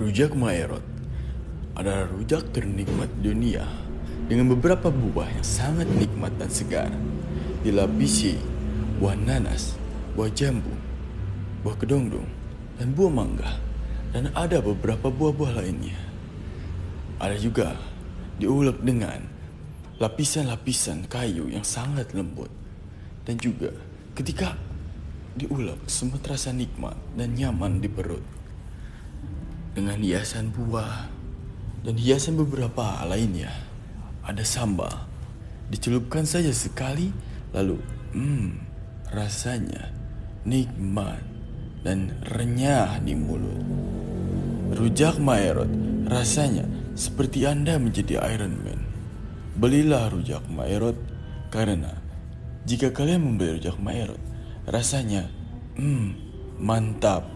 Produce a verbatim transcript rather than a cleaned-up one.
Rujak Maerot adalah rujak ternikmat dunia dengan beberapa buah yang sangat nikmat dan segar. Dilapisi buah nanas, buah jambu, buah kedongdong, dan buah mangga. Dan ada beberapa buah-buah lainnya. Ada juga diulek dengan lapisan-lapisan kayu yang sangat lembut. Dan juga ketika diulek semua terasa nikmat dan nyaman di perut. Dengan hiasan buah dan hiasan beberapa lainnya. Ada sambal. Dicelupkan saja sekali lalu hmm, rasanya nikmat dan renyah di mulut. Rujak Maerot rasanya seperti Anda menjadi Iron Man. Belilah rujak Maerot, karena jika kalian membeli rujak Maerot, rasanya hmm, mantap.